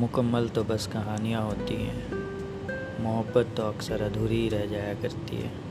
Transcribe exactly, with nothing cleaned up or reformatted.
मुकम्मल तो बस कहानियाँ होती हैं, मोहब्बत तो अक्सर अधूरी रह जाया करती है।